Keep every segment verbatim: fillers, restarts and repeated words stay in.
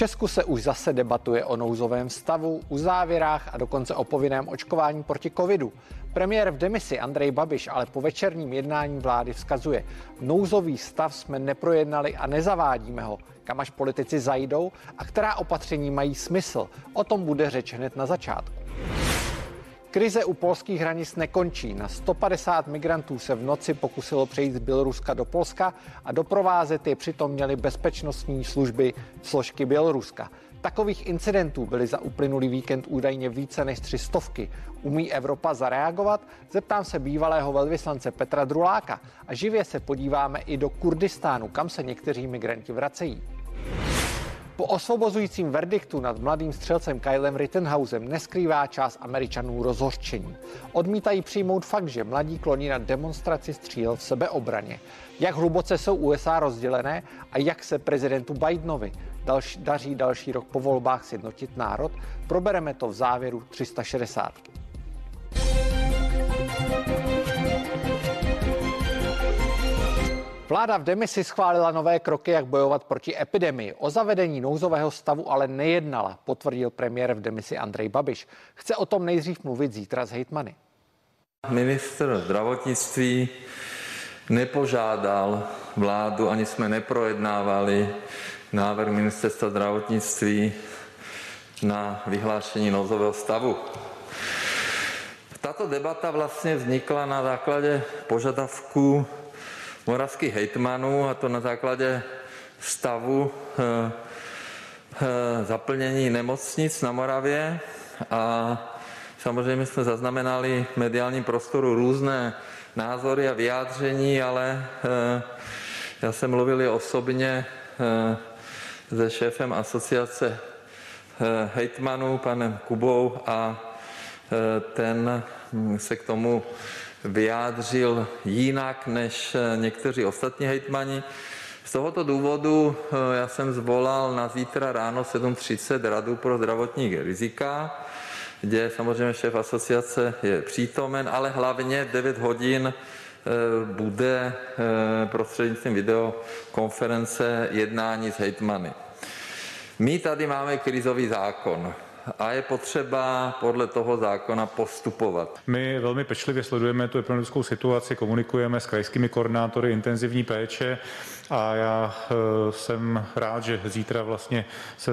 Česku se už zase debatuje o nouzovém stavu, uzávěrách a dokonce o povinném očkování proti covidu. Premiér v demisi Andrej Babiš ale po večerním jednání vlády vzkazuje: nouzový stav jsme neprojednali a nezavádíme ho. Kam až politici zajdou a která opatření mají smysl? O tom bude řeč hned na začátku. Krize u polských hranic nekončí. Na sto padesát migrantů se v noci pokusilo přejít z Běloruska do Polska a doprovázet je přitom měly bezpečnostní služby složky Běloruska. Takových incidentů byly za uplynulý víkend údajně více než tři stovky. Umí Evropa zareagovat? Zeptám se bývalého velvyslance Petra Druláka a živě se podíváme i do Kurdistánu, kam se někteří migranti vracejí. Po osvobozujícím verdiktu nad mladým střelcem Kylem Rittenhousem neskrývá část Američanů rozhořčení. Odmítají přijmout fakt, že mladí kloni na demonstraci střílel v sebeobraně. Jak hluboce jsou U S A rozdělené a jak se prezidentu Bidenovi další, daří další rok po volbách sjednotit národ, probereme to v závěru tři sta šedesát. Vláda v demisi schválila nové kroky, jak bojovat proti epidemii. O zavedení nouzového stavu ale nejednala, potvrdil premiér v demisi Andrej Babiš. Chce o tom nejdřív mluvit zítra s hejtmany. Ministr zdravotnictví nepožádal vládu, ani jsme neprojednávali návrh ministerstva zdravotnictví na vyhlášení nouzového stavu. Tato debata vlastně vznikla na základě požadavků moravských hejtmanů, a to na základě stavu e, e, zaplnění nemocnic na Moravě. A samozřejmě jsme zaznamenali v mediálním prostoru různé názory a vyjádření, ale e, já jsem mluvil osobně e, se šéfem asociace e, hejtmanů, panem Kubou, a e, ten se k tomu vyjádřil jinak než někteří ostatní hejtmani. Z tohoto důvodu já jsem zvolal na zítra ráno sedm třicet Radu pro zdravotní rizika, kde samozřejmě šéf asociace je přítomen, ale hlavně devět hodin bude prostřednictvím videokonference jednání s hejtmany. My tady máme krizový zákon a je potřeba podle toho zákona postupovat. My velmi pečlivě sledujeme tu epidemickou situaci, komunikujeme s krajskými koordinátory intenzivní péče a já e, jsem rád, že zítra vlastně se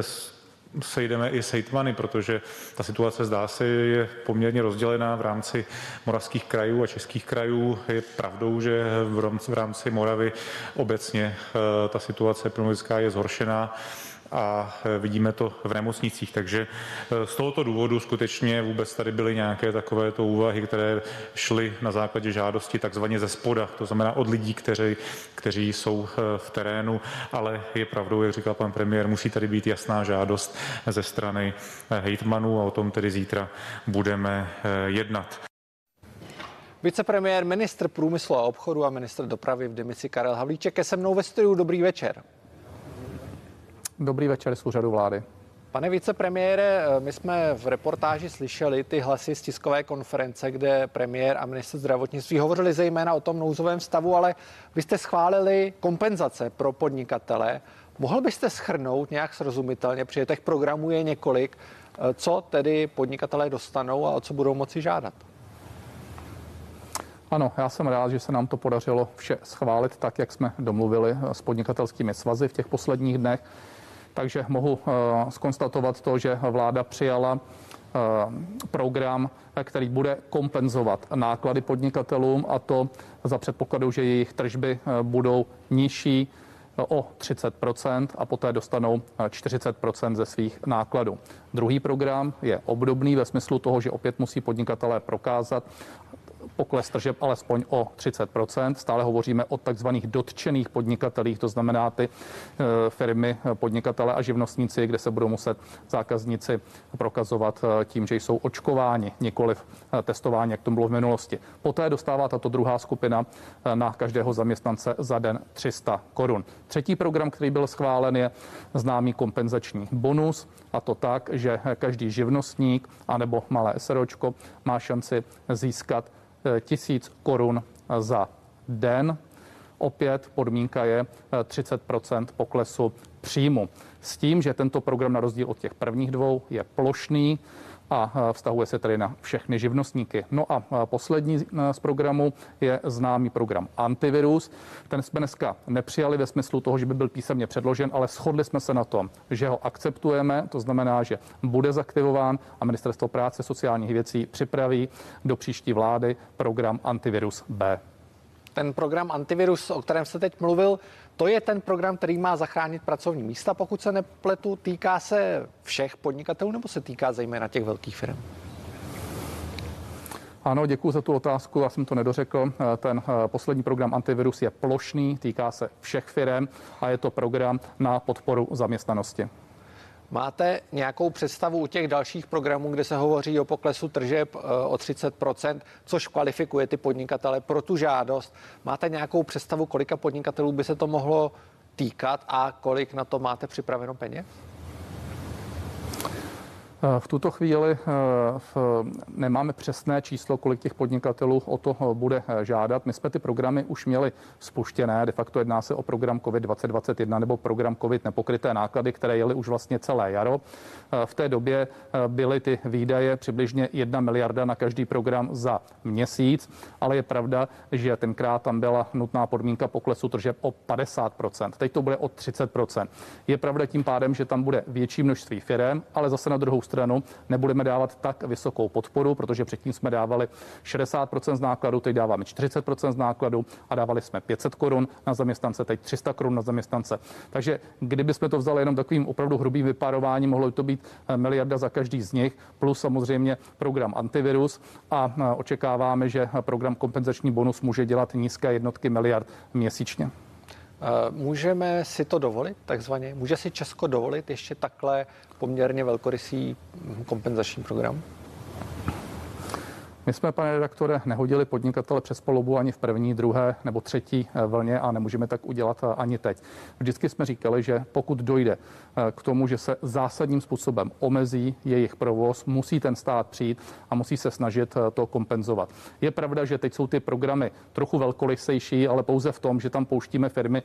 sejdeme i s hejtmany, protože ta situace, zdá se, je poměrně rozdělená v rámci moravských krajů a českých krajů. Je pravdou, že v rámci, v rámci Moravy obecně e, ta situace epidemická je zhoršená a vidíme to v nemocnicích, takže z tohoto důvodu skutečně vůbec tady byly nějaké takovéto úvahy, které šly na základě žádosti takzvaně ze spoda, to znamená od lidí, kteří, kteří jsou v terénu, ale je pravdou, jak říkal pan premiér, musí tady být jasná žádost ze strany hejtmanů a o tom tedy zítra budeme jednat. Vicepremiér, ministr průmyslu a obchodu a ministr dopravy v demisi Karel Havlíček je se mnou ve studiu. Dobrý večer. Dobrý večer z úřadu vlády. Pane vicepremiére, my jsme v reportáži slyšeli ty hlasy z tiskové konference, kde premiér a ministr zdravotnictví hovořili zejména o tom nouzovém stavu, ale vy jste schválili kompenzace pro podnikatele. Mohl byste shrnout nějak srozumitelně, protože těch programů je několik, co tedy podnikatelé dostanou a o co budou moci žádat? Ano, já jsem rád, že se nám to podařilo vše schválit tak, jak jsme domluvili s podnikatelskými svazy v těch posledních dnech. Takže mohu zkonstatovat to, že vláda přijala program, který bude kompenzovat náklady podnikatelům, a to za předpokladu, že jejich tržby budou nižší o třicet procent a poté dostanou čtyřicet procent ze svých nákladů. Druhý program je obdobný ve smyslu toho, že opět musí podnikatelé prokázat pokles tržeb alespoň o třicet procent. Stále hovoříme o takzvaných dotčených podnikatelích, to znamená ty firmy, podnikatele a živnostníci, kde se budou muset zákazníci prokazovat tím, že jsou očkováni, nikoliv testováni, jak to bylo v minulosti. Poté dostává tato druhá skupina na každého zaměstnance za den tři sta korun. Třetí program, který byl schválen, je známý kompenzační bonus, a to tak, že každý živnostník anebo malé SROčko má šanci získat tisíc korun za den. Opět podmínka je třicet procent poklesu příjmu. S tím, že tento program na rozdíl od těch prvních dvou je plošný a vztahuje se tedy na všechny živnostníky. No a poslední z programu je známý program Antivirus. Ten jsme dneska nepřijali ve smyslu toho, že by byl písemně předložen, ale shodli jsme se na tom, že ho akceptujeme, to znamená, že bude zaktivován a Ministerstvo práce a sociálních věcí připraví do příští vlády program Antivirus B. Ten program Antivirus, o kterém jste teď mluvil, to je ten program, který má zachránit pracovní místa, pokud se nepletu. Týká se všech podnikatelů nebo se týká zejména těch velkých firm? Ano, děkuji za tu otázku, já jsem to nedořekl. Ten poslední program Antivirus je plošný, týká se všech firm a je to program na podporu zaměstnanosti. Máte nějakou představu u těch dalších programů, kde se hovoří o poklesu tržeb o třicet procent, což kvalifikuje ty podnikatele pro tu žádost? Máte nějakou představu, kolika podnikatelů by se to mohlo týkat a kolik na to máte připraveno peněz? V tuto chvíli nemáme přesné číslo, kolik těch podnikatelů o to bude žádat. My jsme ty programy už měli spuštěné. De facto jedná se o program COVID dvacet dvacet jedna nebo program COVID nepokryté náklady, které jeli už vlastně celé jaro. V té době byly ty výdaje přibližně jedna miliarda na každý program za měsíc, ale je pravda, že tenkrát tam byla nutná podmínka poklesu tržeb o padesát procent. Teď to bude o třicet procent. Je pravda tím pádem, že tam bude větší množství firem, ale zase na druhou stranu nebudeme dávat tak vysokou podporu, protože předtím jsme dávali šedesát procent z nákladu, teď dáváme čtyřicet procent z nákladu a dávali jsme pět set korun na zaměstnance, teď tři sta korun na zaměstnance. Takže kdyby jsme to vzali jenom takovým opravdu hrubým vypárováním, mohlo by to být miliarda za každý z nich, plus samozřejmě program Antivirus a očekáváme, že program kompenzační bonus může dělat nízké jednotky miliard měsíčně. Můžeme si to dovolit, takzvaně? Může si Česko dovolit ještě takhle poměrně velkorysý kompenzační program? My jsme, pane redaktore, nehodili podnikatele přes palubu ani v první, druhé nebo třetí vlně a nemůžeme tak udělat ani teď. Vždycky jsme říkali, že pokud dojde k tomu, že se zásadním způsobem omezí jejich provoz, musí ten stát přijít a musí se snažit to kompenzovat. Je pravda, že teď jsou ty programy trochu velkorysejší, ale pouze v tom, že tam pouštíme firmy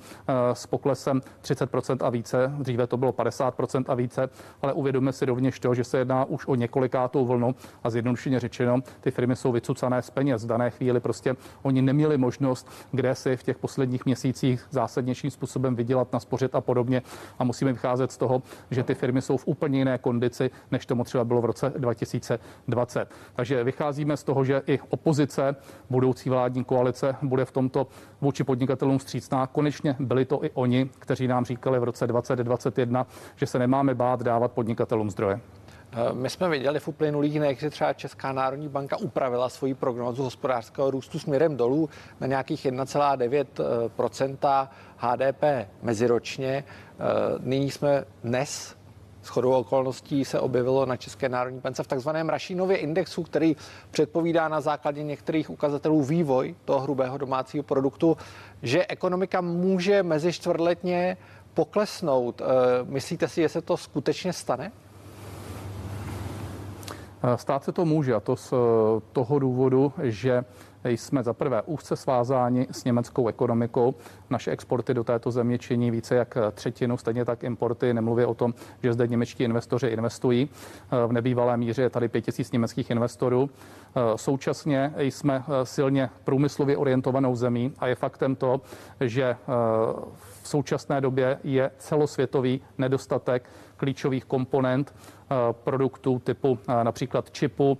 s poklesem třicet procent a více, dříve to bylo padesát procent a více, ale uvědomíme si rovněž to, že se jedná už o několikátou vlnu a zjednodušeně řečeno, ty firmy jsou vycucané z peněz. V dané chvíli prostě oni neměli možnost, kde si v těch posledních měsících zásadnějším způsobem vydělat, naspořit a podobně. A musíme vycházet z toho, že ty firmy jsou v úplně jiné kondici, než tomu třeba bylo v roce dva tisíce dvacet. Takže vycházíme z toho, že i opozice, budoucí vládní koalice, bude v tomto vůči podnikatelům vstřícná. Konečně byli to i oni, kteří nám říkali v roce dvacet dvacet jedna, že se nemáme bát dávat podnikatelům zdroje. My jsme viděli v uplynulých dnech, že třeba Česká národní banka upravila svoji prognózu hospodářského růstu směrem dolů na nějakých jedna celá devět procenta há dé pé meziročně. Nyní jsme dnes, shodou okolností, se objevilo na České národní bance v takzvaném Rašínově indexu, který předpovídá na základě některých ukazatelů vývoj toho hrubého domácího produktu, že ekonomika může mezi čtvrtletně poklesnout. Myslíte si, že se to skutečně stane? Stát se to může a to z toho důvodu, že jsme za prvé úzce svázáni s německou ekonomikou. Naše exporty do této země činí více jak třetinu, stejně tak importy. Nemluvě o tom, že zde němečtí investoři investují. V nebývalé míře je tady pět tisíc německých investorů. Současně jsme silně průmyslově orientovanou zemí a je faktem to, že v současné době je celosvětový nedostatek klíčových komponent produktů typu například čipu,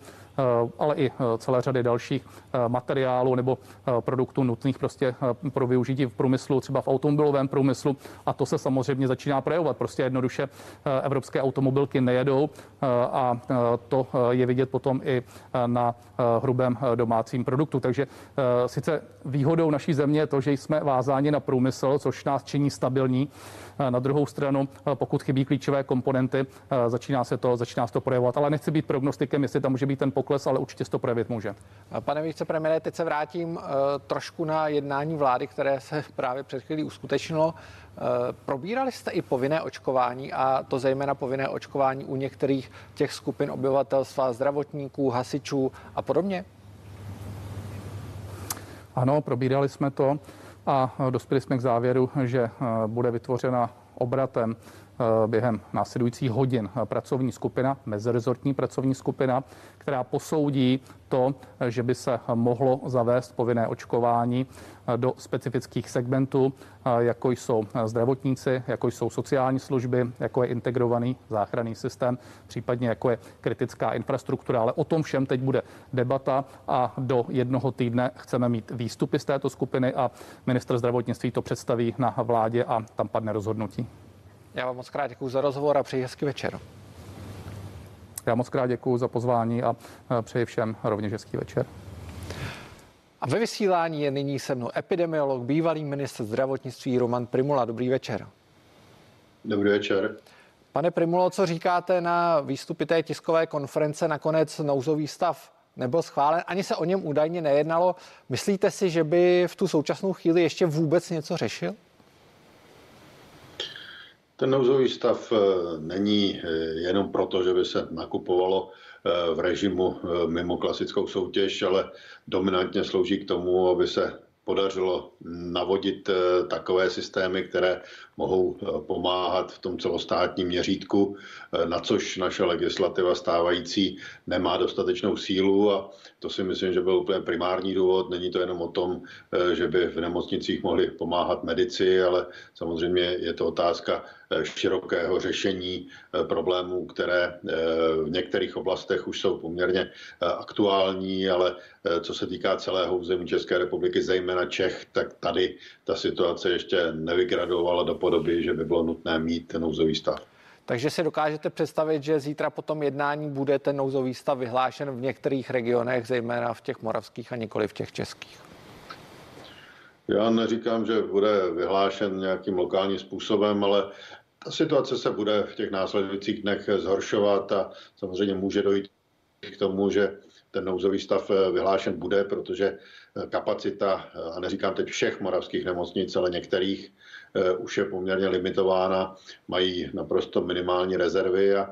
ale i celé řady dalších materiálů nebo produktů nutných prostě pro využití v průmyslu, třeba v automobilovém průmyslu. A to se samozřejmě začíná projevovat. Prostě jednoduše evropské automobilky nejedou a to je vidět potom i na hrubém domácím produktu. Takže sice výhodou naší země je to, že jsme vázáni na průmysl, což nás činí stabilní. Na druhou stranu, pokud chybí klíčové komponenty, začíná se to, začíná se to projevovat. Ale nechci být prognostikem, jestli tam může být ten pokles, ale určitě se to projevit může. Pane vicepremiére, teď se vrátím trošku na jednání vlády, které se právě před chvílí uskutečnilo. Probírali jste i povinné očkování, a to zejména povinné očkování u některých těch skupin obyvatelstva, zdravotníků, hasičů a podobně? Ano, probírali jsme to a dospěli jsme k závěru, že bude vytvořena obratem během následujících hodin pracovní skupina, mezirezortní pracovní skupina, která posoudí to, že by se mohlo zavést povinné očkování do specifických segmentů, jako jsou zdravotníci, jako jsou sociální služby, jako je integrovaný záchranný systém, případně jako je kritická infrastruktura. Ale o tom všem teď bude debata a do jednoho týdne chceme mít výstupy z této skupiny a ministr zdravotnictví to představí na vládě a tam padne rozhodnutí. Já vám moc krát děkuju za rozhovor a přeji hezký večer. Já moc krát děkuju za pozvání a přeji všem rovněž hezký večer. A ve vysílání je nyní se mnou epidemiolog, bývalý ministr zdravotnictví Roman Primula. Dobrý večer. Dobrý večer. Pane Primulo, co říkáte na výstupy té tiskové konference? Nakonec nouzový stav nebyl schválen, ani se o něm údajně nejednalo. Myslíte si, že by v tu současnou chvíli ještě vůbec něco řešil? Ten nouzový stav není jenom proto, že by se nakupovalo v režimu mimo klasickou soutěž, ale dominantně slouží k tomu, aby se podařilo navodit takové systémy, které mohou pomáhat v tom celostátním měřítku, na což naše legislativa stávající nemá dostatečnou sílu a to si myslím, že byl úplně primární důvod. Není to jenom o tom, že by v nemocnicích mohli pomáhat medici, ale samozřejmě je to otázka širokého řešení problémů, které v některých oblastech už jsou poměrně aktuální, ale co se týká celého území České republiky, zejména Čech, tak tady ta situace ještě nevygradovala do podoby, že by bylo nutné mít ten nouzový stav. Takže si dokážete představit, že zítra po tom jednání bude ten nouzový stav vyhlášen v některých regionech, zejména v těch moravských a nikoli v těch českých? Já neříkám, že bude vyhlášen nějakým lokálním způsobem, ale ta situace se bude v těch následujících dnech zhoršovat a samozřejmě může dojít k tomu, že ten nouzový stav vyhlášen bude, protože kapacita, a neříkám teď všech moravských nemocnic, ale některých už je poměrně limitována, mají naprosto minimální rezervy a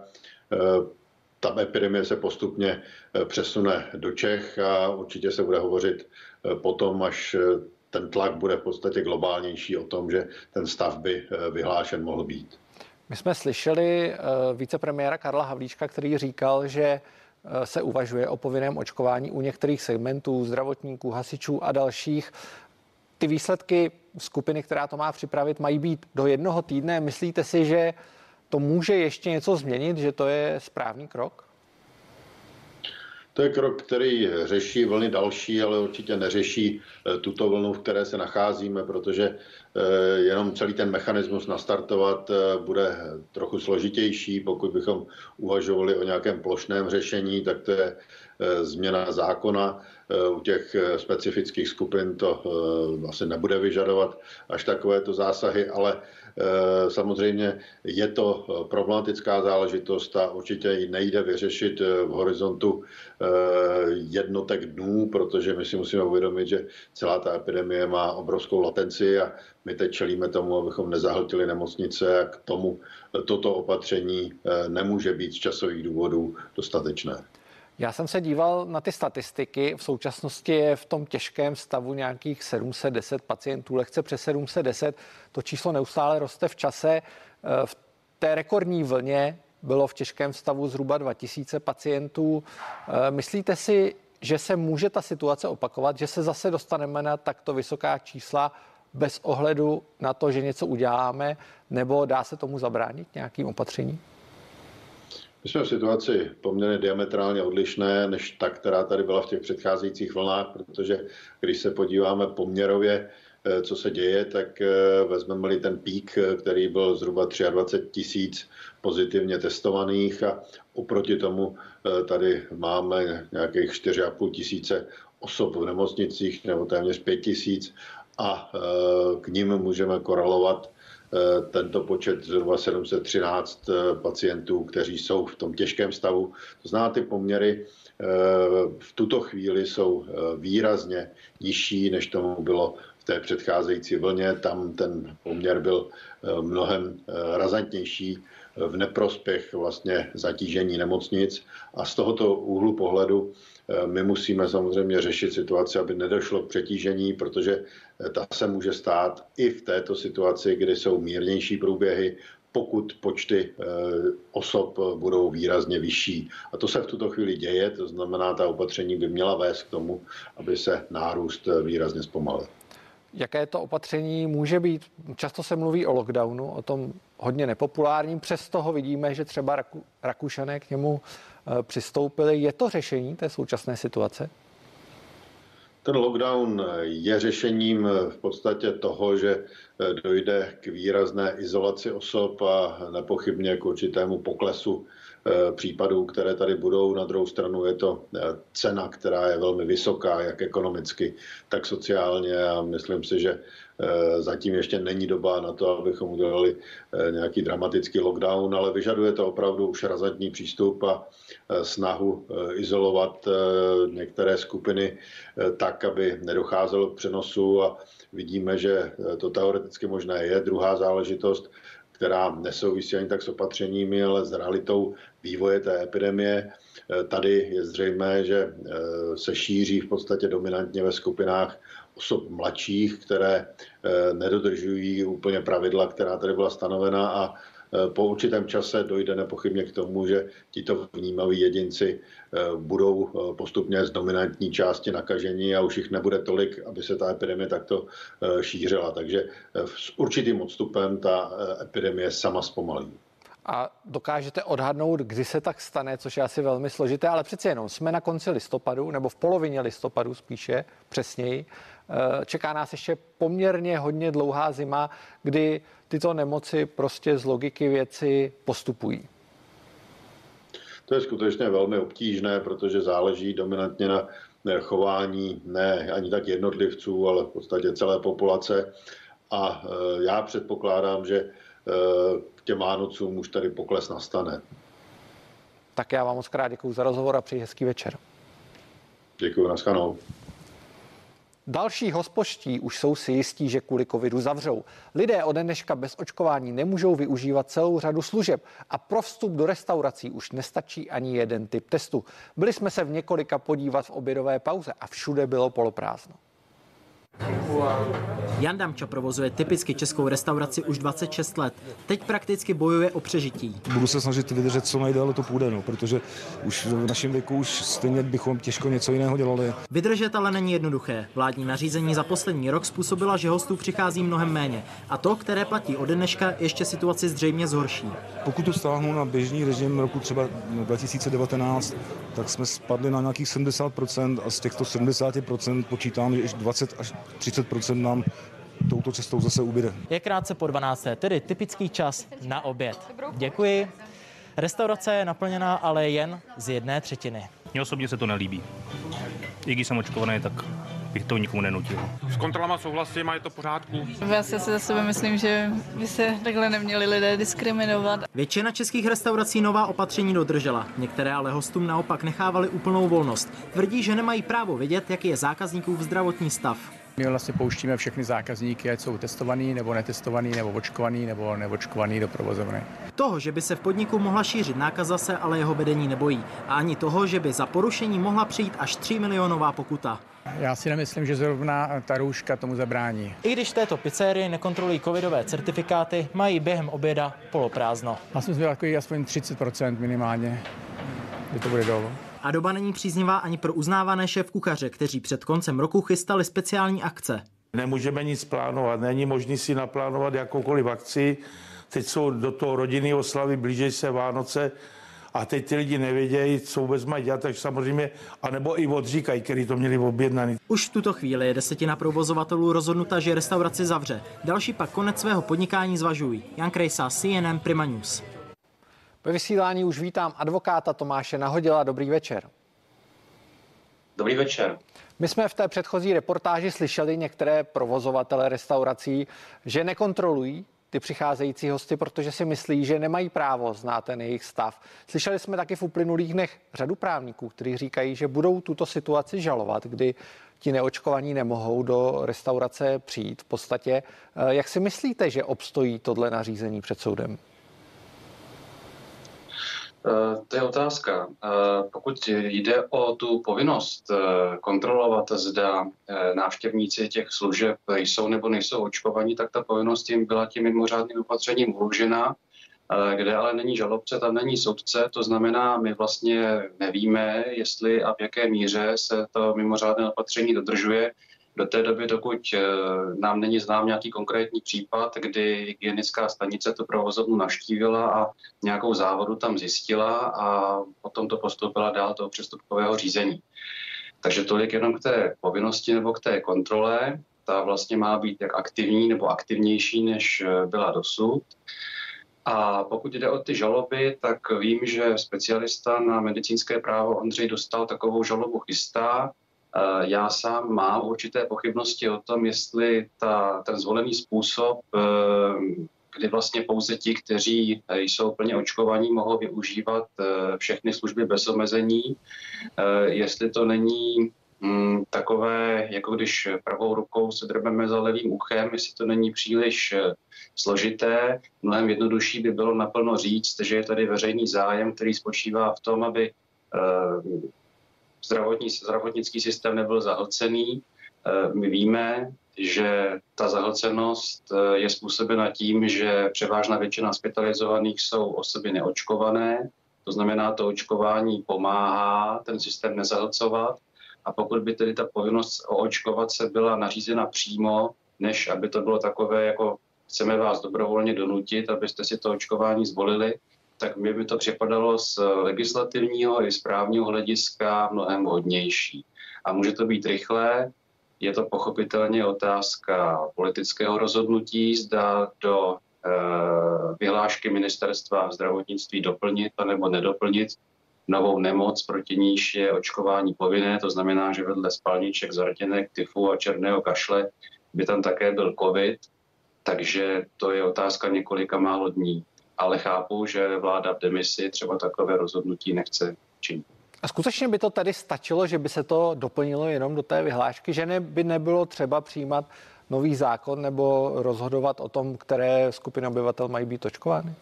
ta epidemie se postupně přesune do Čech a určitě se bude hovořit potom, až ten tlak bude v podstatě globálnější o tom, že ten stav by vyhlášen mohl být. My jsme slyšeli vicepremiéra Karla Havlíčka, který říkal, že se uvažuje o povinném očkování u některých segmentů, zdravotníků, hasičů a dalších. Ty výsledky skupiny, která to má připravit, mají být do jednoho týdne. Myslíte si, že to může ještě něco změnit, že to je správný krok? To je krok, který řeší vlny další, ale určitě neřeší tuto vlnu, v které se nacházíme, protože jenom celý ten mechanismus nastartovat bude trochu složitější. Pokud bychom uvažovali o nějakém plošném řešení, tak to je změna zákona. U těch specifických skupin to asi nebude vyžadovat až takovéto zásahy, ale samozřejmě je to problematická záležitost a určitě ji nejde vyřešit v horizontu jednotek dnů, protože my si musíme uvědomit, že celá ta epidemie má obrovskou latenci a my teď čelíme tomu, abychom nezahltili nemocnice a k tomu toto opatření nemůže být z časových důvodů dostatečné. Já jsem se díval na ty statistiky. V současnosti je v tom těžkém stavu nějakých sedm set deset pacientů, lehce přes sedm set deset. To číslo neustále roste v čase. V té rekordní vlně bylo v těžkém stavu zhruba dva tisíce pacientů. Myslíte si, že se může ta situace opakovat, že se zase dostaneme na takto vysoká čísla bez ohledu na to, že něco uděláme, nebo dá se tomu zabránit nějakým opatřením? My jsme v situaci poměrně diametrálně odlišné než ta, která tady byla v těch předcházejících vlnách, protože když se podíváme poměrově, co se děje, tak vezmeme-li ten pík, který byl zhruba dvacet tři tisíc pozitivně testovaných a oproti tomu tady máme nějakých čtyři a půl tisíce osob v nemocnicích nebo téměř pět tisíc a k nim můžeme korelovat tento počet zhruba sedm set třináct pacientů, kteří jsou v tom těžkém stavu. To znamená, ty poměry v tuto chvíli jsou výrazně nižší, než tomu bylo v té předcházející vlně, tam ten poměr byl mnohem razantnější v neprospěch vlastně zatížení nemocnic. A z tohoto úhlu pohledu my musíme samozřejmě řešit situaci, aby nedošlo k přetížení, protože ta se může stát i v této situaci, kdy jsou mírnější průběhy, pokud počty osob budou výrazně vyšší. A to se v tuto chvíli děje, to znamená, ta opatření by měla vést k tomu, aby se nárůst výrazně zpomalil. Jaké to opatření může být? Často se mluví o lockdownu, o tom hodně nepopulárním, přesto ho vidíme, že třeba Raku, Rakušané k němu přistoupili. Je to řešení té současné situace? Ten lockdown je řešením v podstatě toho, že dojde k výrazné izolaci osob a nepochybně k určitému poklesu případů, které tady budou. Na druhou stranu je to cena, která je velmi vysoká, jak ekonomicky, tak sociálně, a myslím si, že zatím ještě není doba na to, abychom udělali nějaký dramatický lockdown, ale vyžaduje to opravdu už razantní přístup a snahu izolovat některé skupiny tak, aby nedocházelo k přenosu, a vidíme, že to teoreticky možné je. Druhá záležitost, která nesouvisí ani tak s opatřeními, ale s realitou vývoje té epidemie. Tady je zřejmé, že se šíří v podstatě dominantně ve skupinách osob mladších, které nedodržují úplně pravidla, která tady byla stanovena, a po určitém čase dojde nepochybně k tomu, že tito vnímaví jedinci budou postupně z dominantní části nakažení a už jich nebude tolik, aby se ta epidemie takto šířila. Takže s určitým odstupem ta epidemie sama zpomalí. A dokážete odhadnout, kdy se tak stane, což je asi velmi složité, ale přeci jenom jsme na konci listopadu, nebo v polovině listopadu spíše, přesněji. Čeká nás ještě poměrně hodně dlouhá zima, kdy tyto nemoci prostě z logiky věci postupují. To je skutečně velmi obtížné, protože záleží dominantně na chování ne ani tak jednotlivců, ale v podstatě celé populace. A já předpokládám, že k těm Vánocům už tady pokles nastane. Tak já vám moc krát děkuju za rozhovor a přeji hezký večer. Děkuju, nashledanou. Další hospodští už jsou si jistí, že kvůli covidu zavřou. Lidé ode dneška bez očkování nemůžou využívat celou řadu služeb a pro vstup do restaurací už nestačí ani jeden typ testu. Byli jsme se v několika podívat v obědové pauze a všude bylo poloprázdno. Jan Dámčop provozuje typicky českou restauraci už dvacet šest let. Teď prakticky bojuje o přežití. Budu se snažit vydržet co nejdéle to půjde, no, protože už v našem věku už stejně bychom těžko něco jiného dělali. Vydržet ale není jednoduché. Vládní nařízení za poslední rok způsobila, že hostů přichází mnohem méně. A to, které platí ode dneška, ještě situaci zřejmě zhorší. Pokud to stáhnu na běžný režim roku třeba dva tisíce devatenáct, tak jsme spadli na nějakých sedmdesát procent a z těchto sedmdesát procent počítám, že dvacet až třicet procent nám touto cestou zase ubyde. Je krátce po dvanácté, tedy typický čas na oběd. Děkuji. Restaurace je naplněná, ale jen z jedné třetiny. Mně osobně se to nelíbí. I když jsem očkovaný, tak bych to nikomu nenutil. S kontrolama souhlasím a je to v pořádku. Já se za sebe myslím, že by se takhle neměli lidé diskriminovat. Většina českých restaurací nová opatření dodržela. Některé ale hostům naopak nechávali úplnou volnost. Tvrdí, že nemají právo vědět, jaký je zákazníkův zdravotní stav. My vlastně pouštíme všechny zákazníky, ať jsou testovaný, nebo netestovaný, nebo očkovaný, nebo neočkovaný do provozovny. Toho, že by se v podniku mohla šířit nákaza, se ale jeho vedení nebojí. A ani toho, že by za porušení mohla přijít až třímilionová pokuta. Já si nemyslím, že zrovna ta rouška tomu zabrání. I když této pizzerii nekontrolují covidové certifikáty, mají během oběda poloprázdno. Vlastně jsme takový aspoň třicet procent minimálně, kdy to bude dolů. A doba není příznivá ani pro uznávané šéfkuchaře, kteří před koncem roku chystali speciální akce. Nemůžeme nic plánovat, není možné si naplánovat jakoukoliv akci. Teď jsou do toho rodinné oslavy, blíží se Vánoce a teď ty lidi nevědějí, co vůbec mají dělat, takže samozřejmě, anebo i odříkají, který to měli objednaný. Už v tuto chvíli je desetina provozovatelů rozhodnuta, že restauraci zavře. Další pak konec svého podnikání zvažují. Jan Krejsá, C N N Prima News. Ve vysílání už vítám advokáta Tomáše Nahodila. Dobrý večer. Dobrý večer. My jsme v té předchozí reportáži slyšeli některé provozovatele restaurací, že nekontrolují ty přicházející hosty, protože si myslí, že nemají právo znát ten jejich stav. Slyšeli jsme taky v uplynulých dnech řadu právníků, kteří říkají, že budou tuto situaci žalovat, kdy ti neočkovaní nemohou do restaurace přijít. V podstatě, jak si myslíte, že obstojí tohle nařízení před soudem? To je otázka. Pokud jde o tu povinnost kontrolovat, zda návštěvníci těch služeb jsou nebo nejsou očkovaní, tak ta povinnost jim byla tím mimořádným opatřením uložena, kde ale není žalobce, tam není soudce. To znamená, my vlastně nevíme, jestli a v jaké míře se to mimořádné opatření dodržuje do té doby, dokud nám není znám nějaký konkrétní případ, kdy hygienická stanice to provozovnu navštívila a nějakou závodu tam zjistila a potom to postoupila dál do přestupkového řízení. Takže tolik jenom k té povinnosti nebo k té kontrole. Ta vlastně má být jak aktivní nebo aktivnější, než byla dosud. A pokud jde o ty žaloby, tak vím, že specialista na medicínské právo Andrej Dostal takovou žalobu chystá. Já sám mám určité pochybnosti o tom, jestli ta, ten zvolený způsob, kdy vlastně pouze ti, kteří jsou plně očkovaní, mohou využívat všechny služby bez omezení, jestli to není takové, jako když pravou rukou se drbeme za levým uchem, jestli to není příliš složité. Mnohem jednodušší by bylo naplno říct, že je tady veřejný zájem, který spočívá v tom, aby Zdravotní, zdravotnický systém nebyl zahlcený. My víme, že ta zahlcenost je způsobena tím, že převážná většina hospitalizovaných jsou osoby neočkované. To znamená, to očkování pomáhá ten systém nezahlcovat. A pokud by tedy ta povinnost očkovat se byla nařízena přímo, než aby to bylo takové, jako chceme vás dobrovolně donutit, abyste si to očkování zvolili, tak mi by to připadalo z legislativního i z právního hlediska mnohem vhodnější. A může to být rychlé, je to pochopitelně otázka politického rozhodnutí, zda do e, vyhlášky ministerstva zdravotnictví doplnit nebo nedoplnit novou nemoc, proti níž je očkování povinné, to znamená, že vedle spalniček, zarděnek, tyfu a černého kašle by tam také byl covid, takže to je otázka několika málo dní. Ale chápu, že vláda v demisi třeba takové rozhodnutí nechce činit. A skutečně by to tady stačilo, že by se to doplnilo jenom do té vyhlášky, že ne, by nebylo třeba přijímat nový zákon nebo rozhodovat o tom, které skupiny obyvatel mají být očkovány?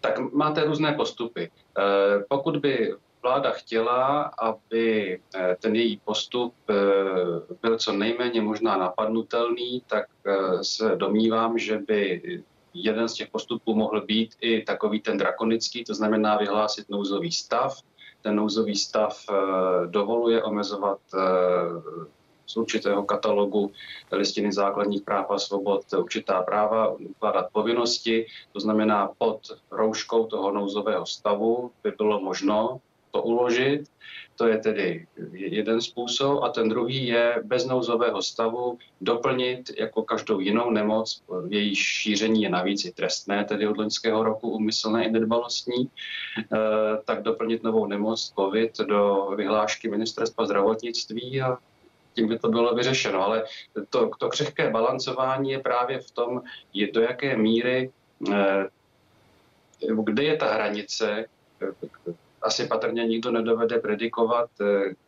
Tak máte různé postupy. Pokud by vláda chtěla, aby ten její postup byl co nejméně možná napadnutelný, tak se domnívám, že by jeden z těch postupů mohl být i takový ten drakonický, to znamená vyhlásit nouzový stav. Ten nouzový stav dovoluje omezovat z určitého katalogu listiny základních práv a svobod určitá práva, ukládat povinnosti. To znamená, pod rouškou toho nouzového stavu by bylo možno to uložit. To je tedy jeden způsob a ten druhý je bez nouzového stavu doplnit jako každou jinou nemoc, její šíření je navíc i trestné, tedy od loňského roku úmyslné i nedbalostní, tak doplnit novou nemoc covid do vyhlášky ministerstva zdravotnictví a tím by to bylo vyřešeno. Ale to, to křehké balancování je právě v tom, je do jaké míry, kde je ta hranice. Asi patrně nikdo nedovede predikovat,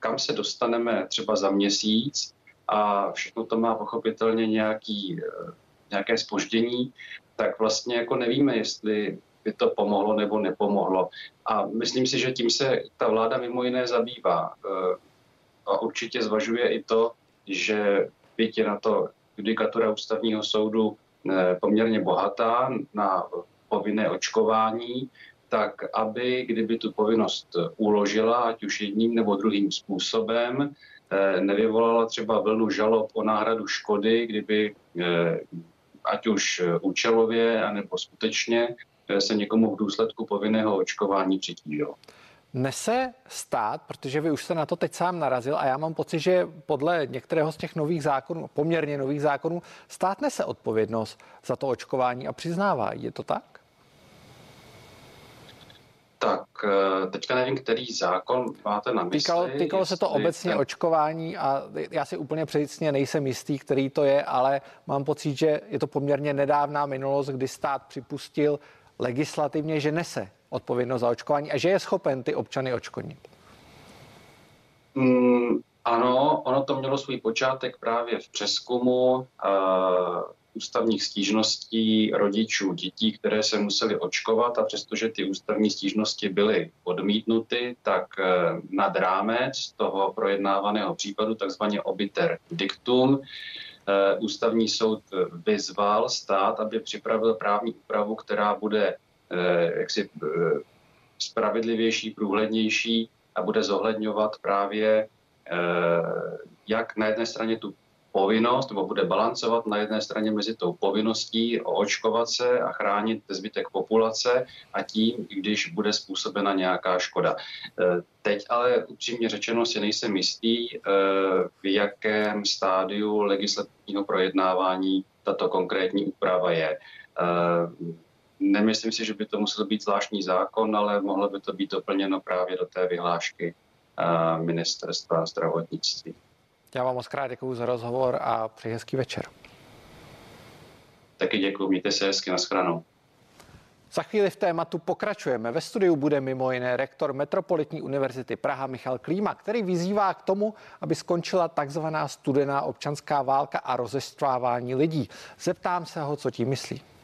kam se dostaneme třeba za měsíc a všechno to má pochopitelně nějaký, nějaké zpoždění, tak vlastně jako nevíme, jestli by to pomohlo nebo nepomohlo. A myslím si, že tím se ta vláda mimo jiné zabývá a určitě zvažuje i to, že byť je na to judikatura ústavního soudu poměrně bohatá na povinné očkování, tak aby, kdyby tu povinnost uložila, ať už jedním nebo druhým způsobem, nevyvolala třeba vlnu žalob o náhradu škody, kdyby ať už účelově, anebo skutečně se někomu v důsledku povinného očkování přitížilo. Nese stát, protože vy už se na to teď sám narazil a já mám pocit, že podle některého z těch nových zákonů, poměrně nových zákonů, stát nese odpovědnost za to očkování a přiznává. Je to tak? Tak teďka nevím, který zákon máte na mysli. Týkalo, týkalo jestli... se to obecně očkování a já si úplně přesně nejsem jistý, který to je, ale mám pocit, že je to poměrně nedávná minulost, kdy stát připustil legislativně, že nese odpovědnost za očkování a že je schopen ty občany odškodnit. Mm, ano, ono to mělo svůj počátek právě v přezkumu uh, ústavních stížností rodičů dětí, které se museli očkovat, a přestože ty ústavní stížnosti byly odmítnuty, tak uh, nad rámec toho projednávaného případu, takzvaně obiter dictum, uh, ústavní soud vyzval stát, aby připravil právní úpravu, která bude uh, jaksi uh, spravedlivější, průhlednější a bude zohledňovat právě eh, jak na jedné straně tu povinnost, nebo bude balancovat na jedné straně mezi tou povinností očkovat se a chránit zbytek populace a tím, když bude způsobena nějaká škoda. Eh, teď ale upřímně řečeno si nejsem jistý, eh, v jakém stádiu legislativního projednávání tato konkrétní úprava je. Eh, Nemyslím si, že by to musel být zvláštní zákon, ale mohlo by to být doplněno právě do té vyhlášky ministerstva zdravotnictví. Já vám moc krát děkuju za rozhovor a přeji hezký večer. Taky děkuju, mějte se hezky, nashledanou. Za chvíli v tématu pokračujeme. Ve studiu bude mimo jiné rektor Metropolitní univerzity Praha Michal Klíma, který vyzývá k tomu, aby skončila takzvaná studená občanská válka a rozeštvávání lidí. Zeptám se ho, co tím myslí.